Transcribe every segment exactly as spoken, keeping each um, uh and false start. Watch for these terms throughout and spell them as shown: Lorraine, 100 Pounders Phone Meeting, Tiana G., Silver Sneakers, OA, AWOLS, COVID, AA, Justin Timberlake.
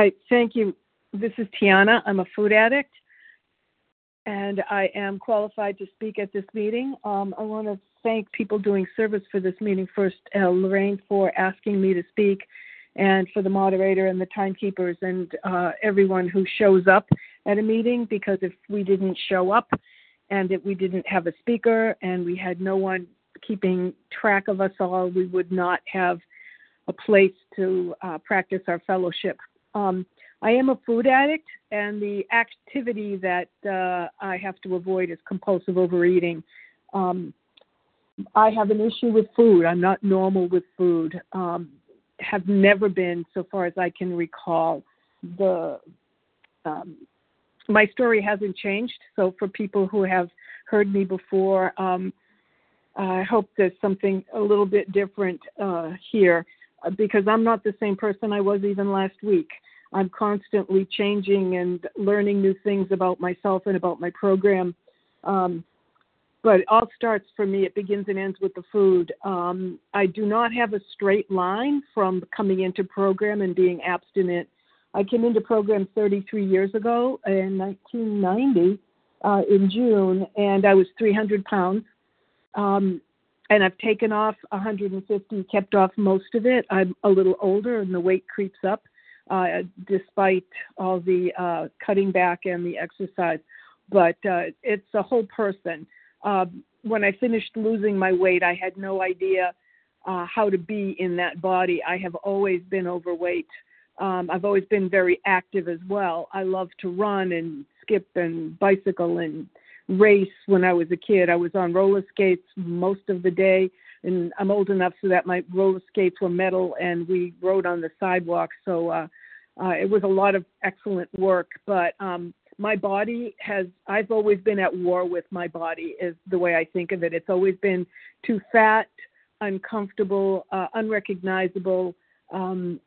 Hi, thank you. This is Tiana. I'm a food addict, and I am qualified to speak at this meeting. Um, I want to thank people doing service for this meeting. First, uh, Lorraine for asking me to speak, and for the moderator and the timekeepers and uh, everyone who shows up at a meeting, because if we didn't show up and if we didn't have a speaker and we had no one keeping track of us all, we would not have a place to uh, practice our fellowship. Um, I am a food addict, and the activity that uh, I have to avoid is compulsive overeating. Um, I have an issue with food. I'm not normal with food. Um, have never been, so far as I can recall. The um, my story hasn't changed, so for people who have heard me before, um, I hope there's something a little bit different uh, here, because I'm not the same person I was even last week. I'm constantly changing and learning new things about myself and about my program. Um, but it all starts for me. It begins and ends with the food. Um, I do not have a straight line from coming into program and being abstinent. I came into program thirty-three years ago in nineteen ninety uh, in June, and I was three hundred pounds. Um, and I've taken off one hundred fifty, kept off most of it. I'm a little older, and the weight creeps up. Uh, despite all the uh, cutting back and the exercise. But uh, it's a whole person. Uh, when I finished losing my weight, I had no idea uh, how to be in that body. I have always been overweight. Um, I've always been very active as well. I love to run and skip and bicycle and race. When I was a kid, I was on roller skates most of the day. And I'm old enough so that my roller skates were metal, and we rode on the sidewalk. So uh, uh, it was a lot of excellent work. But um, my body has, I've always been at war with my body, is the way I think of it. It's always been too fat, uncomfortable, uh, unrecognizable um,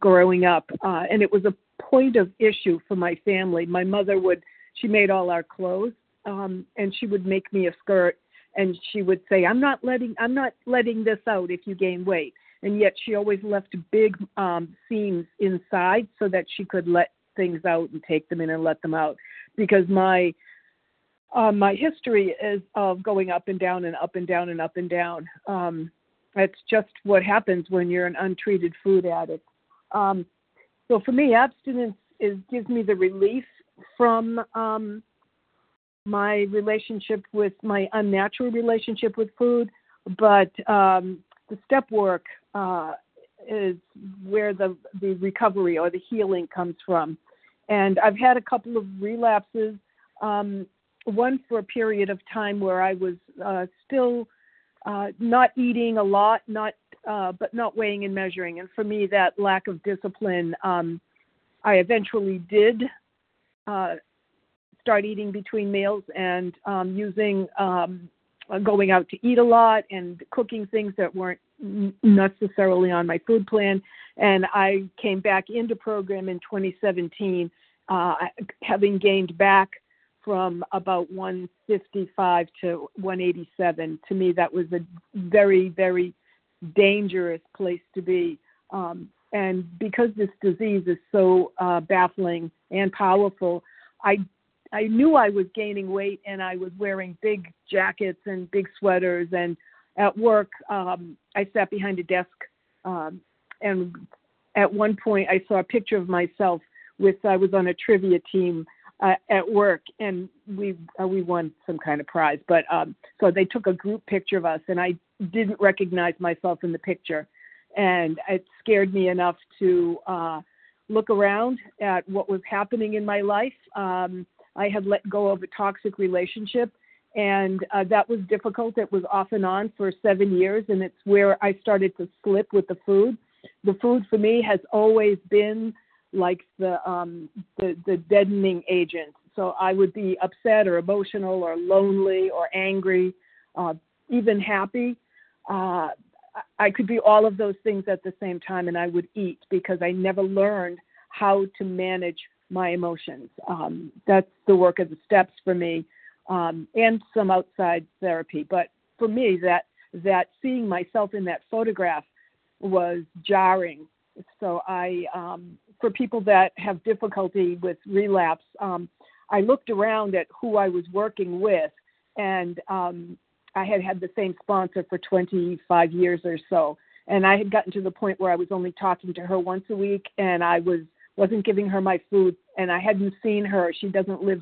growing up. Uh, and it was a point of issue for my family. My mother would, she made all our clothes, um, and she would make me a skirt. And she would say, I'm not letting I'm not letting this out if you gain weight. And yet she always left big um, seams inside so that she could let things out and take them in and let them out. Because my uh, my history is of going up and down and up and down and up and down. Um, that's just what happens when you're an untreated food addict. Um, so for me, abstinence is gives me the relief from um my relationship with my unnatural relationship with food, but um, the step work uh, is where the, the recovery or the healing comes from. And I've had a couple of relapses, um, one for a period of time where I was uh, still uh, not eating a lot, not uh, but not weighing and measuring. And for me, that lack of discipline, um, I eventually did uh start eating between meals and um, using, um, going out to eat a lot and cooking things that weren't necessarily on my food plan. And I came back into program in twenty seventeen, uh, having gained back from about one fifty-five to one eighty-seven. To me, that was a very, very dangerous place to be. Um, and because this disease is so uh, baffling and powerful, I I knew I was gaining weight, and I was wearing big jackets and big sweaters. And at work, um, I sat behind a desk. Um, and at one point, I saw a picture of myself with, I was on a trivia team uh, at work, and we uh, we won some kind of prize. But um, so they took a group picture of us, and I didn't recognize myself in the picture. And it scared me enough to uh, look around at what was happening in my life. Um, I had let go of a toxic relationship, and uh, that was difficult. It was off and on for seven years, and it's where I started to slip with the food. The food for me has always been like the um, the, the deadening agent. So I would be upset or emotional or lonely or angry, uh, even happy. Uh, I could be all of those things at the same time, and I would eat because I never learned how to manage my emotions. Um, that's the work of the steps for me, um, and some outside therapy. But for me, that that seeing myself in that photograph was jarring. So I um, for people that have difficulty with relapse, um, I looked around at who I was working with, and um, I had had the same sponsor for twenty-five years or so. And I had gotten to the point where I was only talking to her once a week, and I was, wasn't giving her my food, and I hadn't seen her. She doesn't live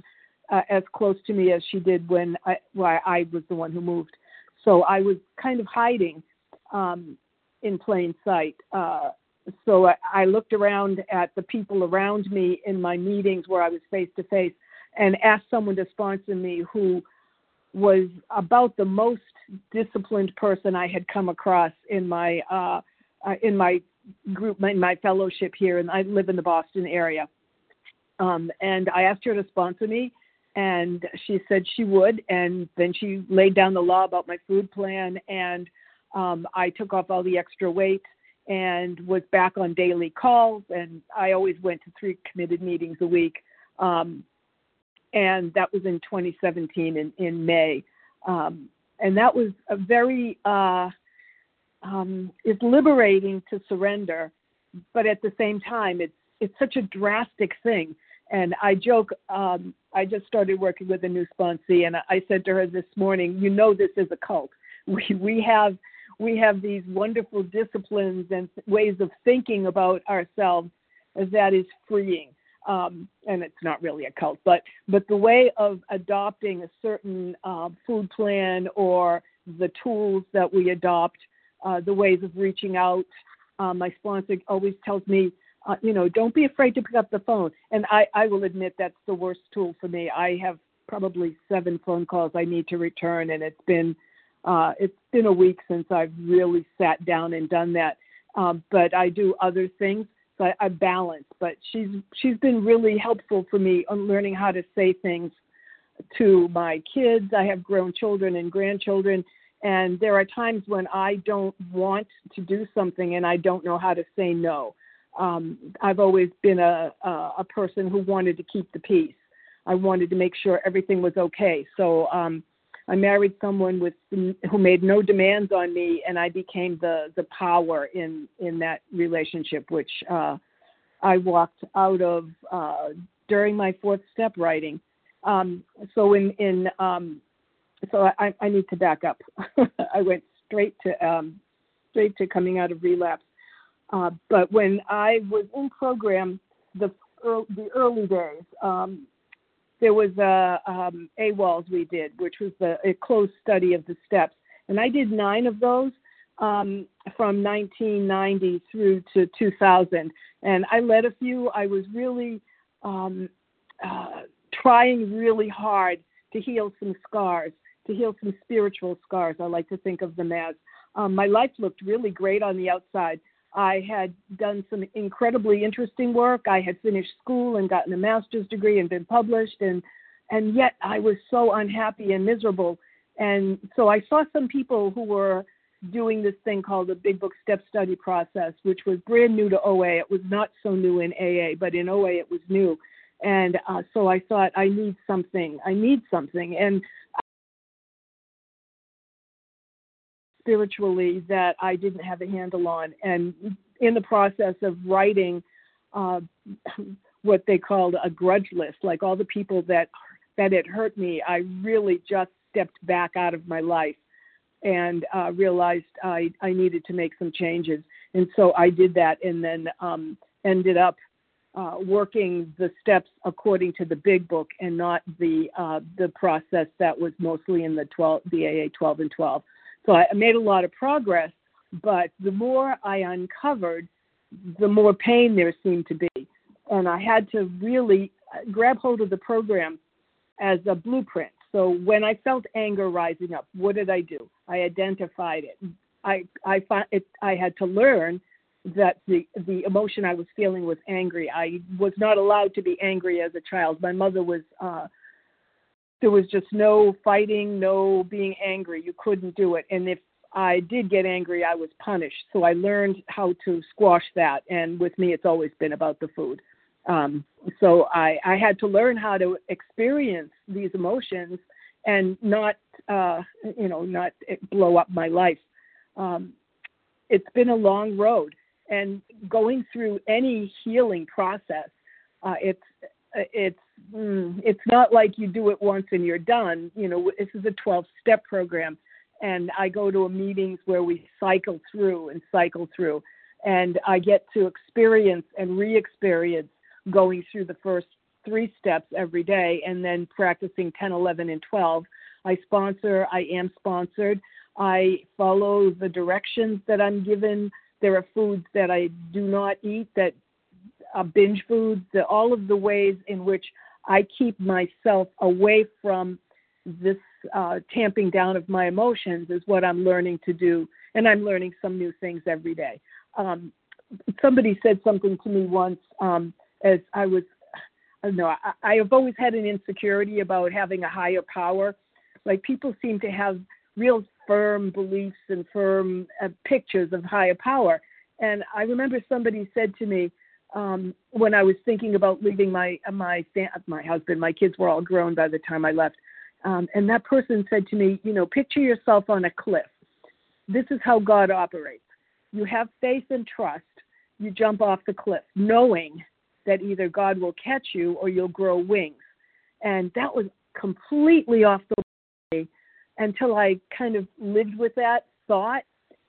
uh, as close to me as she did when I, well, I was the one who moved. So I was kind of hiding um, in plain sight. Uh, so I, I looked around at the people around me in my meetings where I was face-to-face and asked someone to sponsor me who was about the most disciplined person I had come across in my uh, uh, in my group, in my fellowship here. And I live in the Boston area. Um, and I asked her to sponsor me, and she said she would. And then she laid down the law about my food plan, and um, I took off all the extra weight and was back on daily calls. And I always went to three committed meetings a week. Um, and that was in twenty seventeen in, in May. Um, and that was a very, uh, um, it's liberating to surrender, but at the same time, it's, it's such a drastic thing. And I joke, um, I just started working with a new sponsee, and I said to her this morning, you know, this is a cult. We, we have, we have these wonderful disciplines and ways of thinking about ourselves that is freeing. Um, and it's not really a cult, but but the way of adopting a certain uh, food plan or the tools that we adopt, uh, the ways of reaching out. Uh, my sponsor always tells me, uh, you know, don't be afraid to pick up the phone. And I, I will admit that's the worst tool for me. I have probably seven phone calls I need to return, and it's been uh, it's been a week since I've really sat down and done that. Um, but I do other things. I, I balance, but she's she's been really helpful for me on learning how to say things to my kids. I have grown children and grandchildren, and there are times when I don't want to do something and I don't know how to say no. Um, I've always been a, a, a person who wanted to keep the peace. I wanted to make sure everything was okay. So um, I married someone with who made no demands on me, and I became the the power in, in that relationship, which uh, I walked out of uh, during my fourth step writing. Um, so in in um, so I, I need to back up. I went straight to um, straight to coming out of relapse. Uh, but when I was in program, the the early days. Um, There was a um, AWOLS we did, which was the, a close study of the steps. And I did nine of those um, from nineteen ninety through to two thousand. And I led a few. I was really um, uh, trying really hard to heal some scars, to heal some spiritual scars. I like to think of them as. Um, my life looked really great on the outside. I had done some incredibly interesting work. I had finished school and gotten a master's degree and been published, and and yet I was so unhappy and miserable. And so I saw some people who were doing this thing called the Big Book Step Study process, which was brand new to O A. It was not so new in A A, but in O A it was new. And uh, so I thought, I need something. I need something. And spiritually that I didn't have a handle on. And in the process of writing uh, what they called a grudge list, like all the people that that had hurt me, I really just stepped back out of my life and uh, realized I, I needed to make some changes. And so I did that, and then um, ended up uh, working the steps according to the Big Book and not the uh, the process that was mostly in the twelve, the A A twelve and twelve. So I made a lot of progress, but the more I uncovered, the more pain there seemed to be. And I had to really grab hold of the program as a blueprint. So when I felt anger rising up, what did I do? I identified it. I I, found it, I had to learn that the, the emotion I was feeling was angry. I was not allowed to be angry as a child. My mother was... Uh, There was just no fighting, no being angry. You couldn't do it. And if I did get angry, I was punished. So I learned how to squash that. And with me, it's always been about the food. Um, so I, I had to learn how to experience these emotions and not, uh, you know, not blow up my life. Um, it's been a long road. and going through any healing process, uh, it's it's mm, it's not like you do it once and you're done. You know, this is a twelve-step program, and I go to a meetings where we cycle through and cycle through, and I get to experience and re-experience going through the first three steps every day, and then practicing ten, eleven, and twelve. I sponsor, I am sponsored. I follow the directions that I'm given. There are foods that I do not eat, that are binge foods, that all of the ways in which I keep myself away from this uh, tamping down of my emotions is what I'm learning to do. And I'm learning some new things every day. Um, somebody said something to me once um, as I was, I don't know, I, I have always had an insecurity about having a higher power. Like, people seem to have real firm beliefs and firm uh, pictures of higher power. And I remember somebody said to me um, when I was thinking about leaving my my my husband, my kids were all grown by the time I left. Um, and that person said to me, you know, picture yourself on a cliff. This is how God operates. You have faith and trust. You jump off the cliff knowing that either God will catch you or you'll grow wings. And that was completely off the until I kind of lived with that thought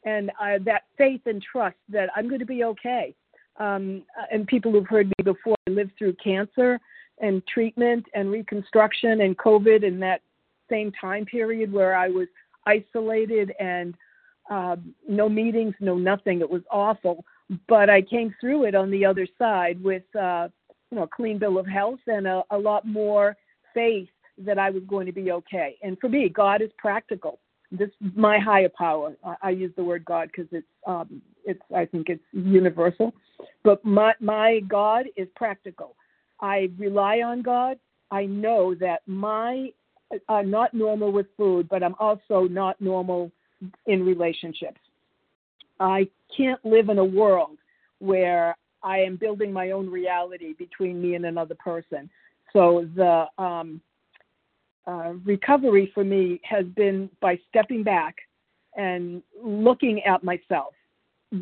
and I, that faith and trust that I'm going to be okay. Um, and people who've heard me before, I lived through cancer and treatment and reconstruction and COVID in that same time period where I was isolated and uh, no meetings, no nothing. It was awful. But I came through it on the other side with uh, you know, a clean bill of health and a, a lot more faith that I was going to be okay. And for me, God is practical. This my higher power. I, I use the word God because it's um, it's I think it's universal. But my my God is practical. I rely on God. I know that my I'm not normal with food, but I'm also not normal in relationships. I can't live in a world where I am building my own reality between me and another person. So the um, Uh, recovery for me has been by stepping back and looking at myself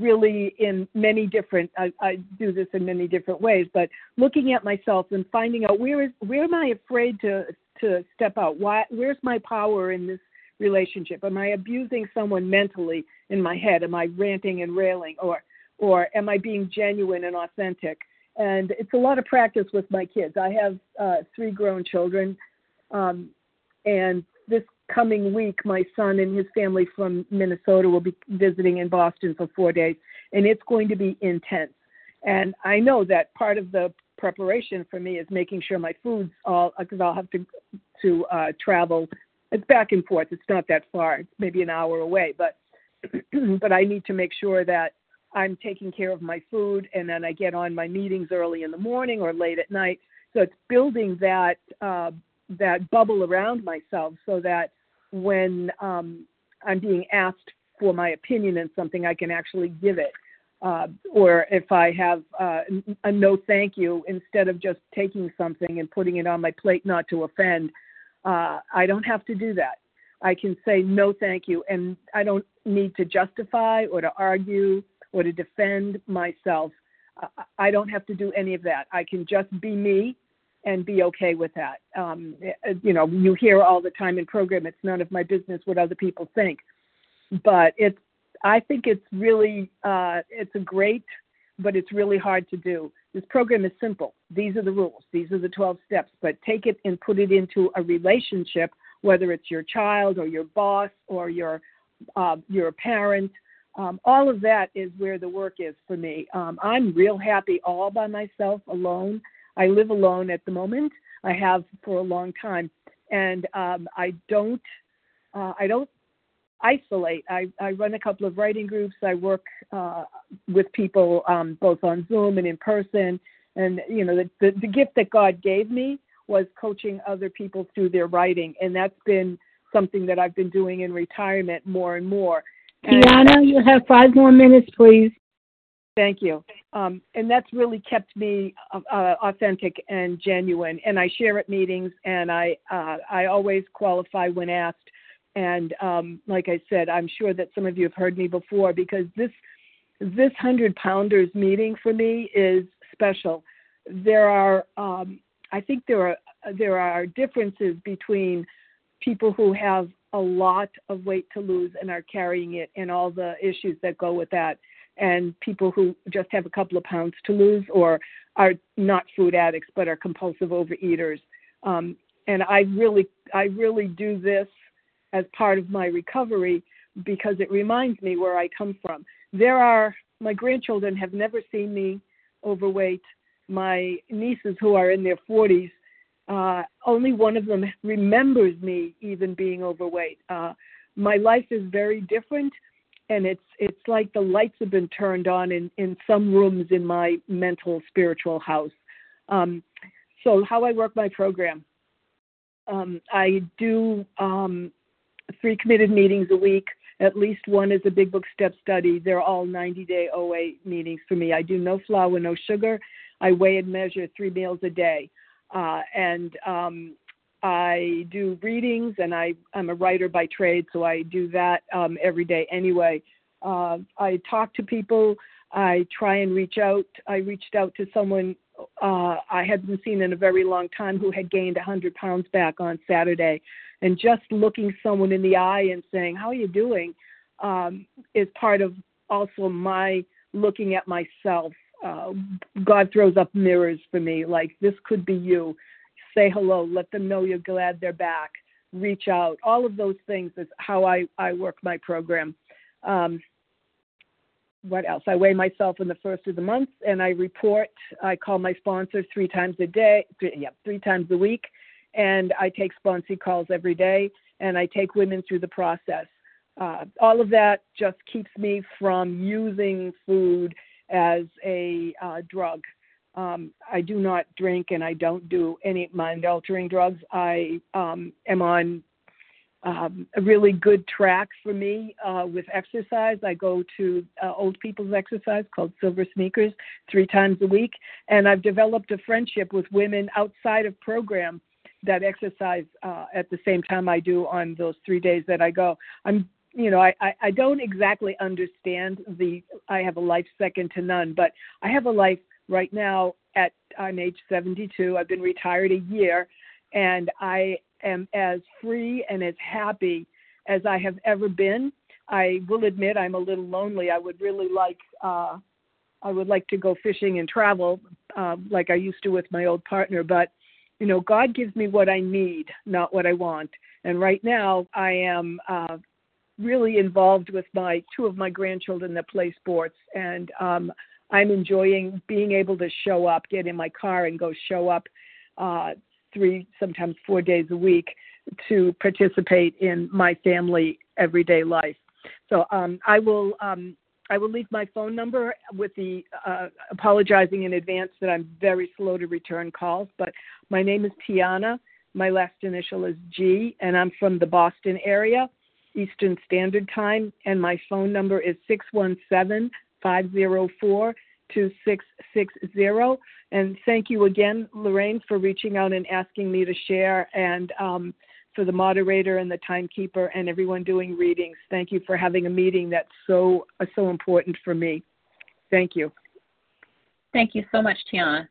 really in many different, I, I do this in many different ways, but looking at myself and finding out where is, where am I afraid to, to step out? Why, where's my power in this relationship? Am I abusing someone mentally in my head? Am I ranting and railing or, or am I being genuine and authentic? And it's a lot of practice with my kids. I have uh, three grown children. Um, and this coming week, my son and his family from Minnesota will be visiting in Boston for four days, and it's going to be intense. And I know that part of the preparation for me is making sure my food's all, because I'll have to to uh, travel. It's back and forth. It's not that far. It's maybe an hour away, but but I need to make sure that I'm taking care of my food, and then I get on my meetings early in the morning or late at night. So it's building that. Uh, that bubble around myself so that when um, I'm being asked for my opinion in something, I can actually give it. Uh, or if I have uh, a no thank you, instead of just taking something and putting it on my plate not to offend, uh, I don't have to do that. I can say no thank you, and I don't need to justify or to argue or to defend myself. Uh, I don't have to do any of that. I can just be me and be okay with that. Um, you know, you hear all the time in program, it's none of my business what other people think. But it's, I think it's really, uh, it's a great, but it's really hard to do. This program is simple. These are the rules. These are the twelve steps. But take it and put it into a relationship, whether it's your child or your boss or your uh, your parent. Um, all of that is where the work is for me. Um, I'm real happy all by myself, alone. I live alone at the moment. I have for a long time, and um, I don't, uh, I don't isolate. I, I run a couple of writing groups. I work uh, with people um, both on Zoom and in person. And you know, the, the the gift that God gave me was coaching other people through their writing, and that's been something that I've been doing in retirement more and more. And Tiana, you have five more minutes, please. Thank you. Um, and that's really kept me uh, authentic and genuine. And I share at meetings, and I uh, I always qualify when asked. And um, like I said, I'm sure that some of you have heard me before because this this one hundred pounders meeting for me is special. There are, um, I think there are there are differences between people who have a lot of weight to lose and are carrying it and all the issues that go with that, and people who just have a couple of pounds to lose or are not food addicts but are compulsive overeaters. Um, and I really, I really do this as part of my recovery because it reminds me where I come from. There are, my grandchildren have never seen me overweight. My nieces who are in their forties, uh, only one of them remembers me even being overweight. Uh, my life is very different, and it's it's like the lights have been turned on in, in some rooms in my mental, spiritual house. Um, so how I work my program. Um, I do um, three committed meetings a week. At least one is a Big Book Step Study. They're all ninety-day O A meetings for me. I do no flour, no sugar. I weigh and measure three meals a day. Uh, and um, I do readings, and I, I'm a writer by trade, so I do that um, every day anyway. Uh, I talk to people. I try and reach out. I reached out to someone uh, I hadn't seen in a very long time who had gained one hundred pounds back on Saturday. And just looking someone in the eye and saying, how are you doing, um, is part of also my looking at myself. Uh, God throws up mirrors for me, like this could be you. Say hello. Let them know you're glad they're back. Reach out. All of those things is how I, I work my program. Um, what else? I weigh myself in the first of the month, and I report. I call my sponsor three times a day, three, yeah, three times a week. And I take sponsor calls every day, and I take women through the process. Uh, all of that just keeps me from using food as a uh, drug. Um, I do not drink, and I don't do any mind-altering drugs. I um, am on um, a really good track for me uh, with exercise. I go to uh, old people's exercise called Silver Sneakers three times a week, and I've developed a friendship with women outside of program that exercise uh, at the same time I do on those three days that I go. I'm, you know, I, I, I don't exactly understand the, I have a life second to none, but I have a life right now at, I'm age seventy-two. I've been retired a year, and I am as free and as happy as I have ever been. I will admit I'm a little lonely. I would really like, uh, I would like to go fishing and travel uh, like I used to with my old partner, but you know, God gives me what I need, not what I want. And right now I am uh, really involved with my two of my grandchildren that play sports. And um, I'm enjoying being able to show up, get in my car and go show up uh, three, sometimes four days a week to participate in my family everyday life. So um, I will um, I will leave my phone number with the uh, apologizing in advance that I'm very slow to return calls, but my name is Tiana. My last initial is G, and I'm from the Boston area, Eastern Standard Time, and my phone number is six one seven, five oh four, two six six oh. And thank you again, Lorraine, for reaching out and asking me to share, and um, for the moderator and the timekeeper and everyone doing readings. Thank you for having a meeting that's so, uh, so important for me. Thank you. Thank you so much, Tiana.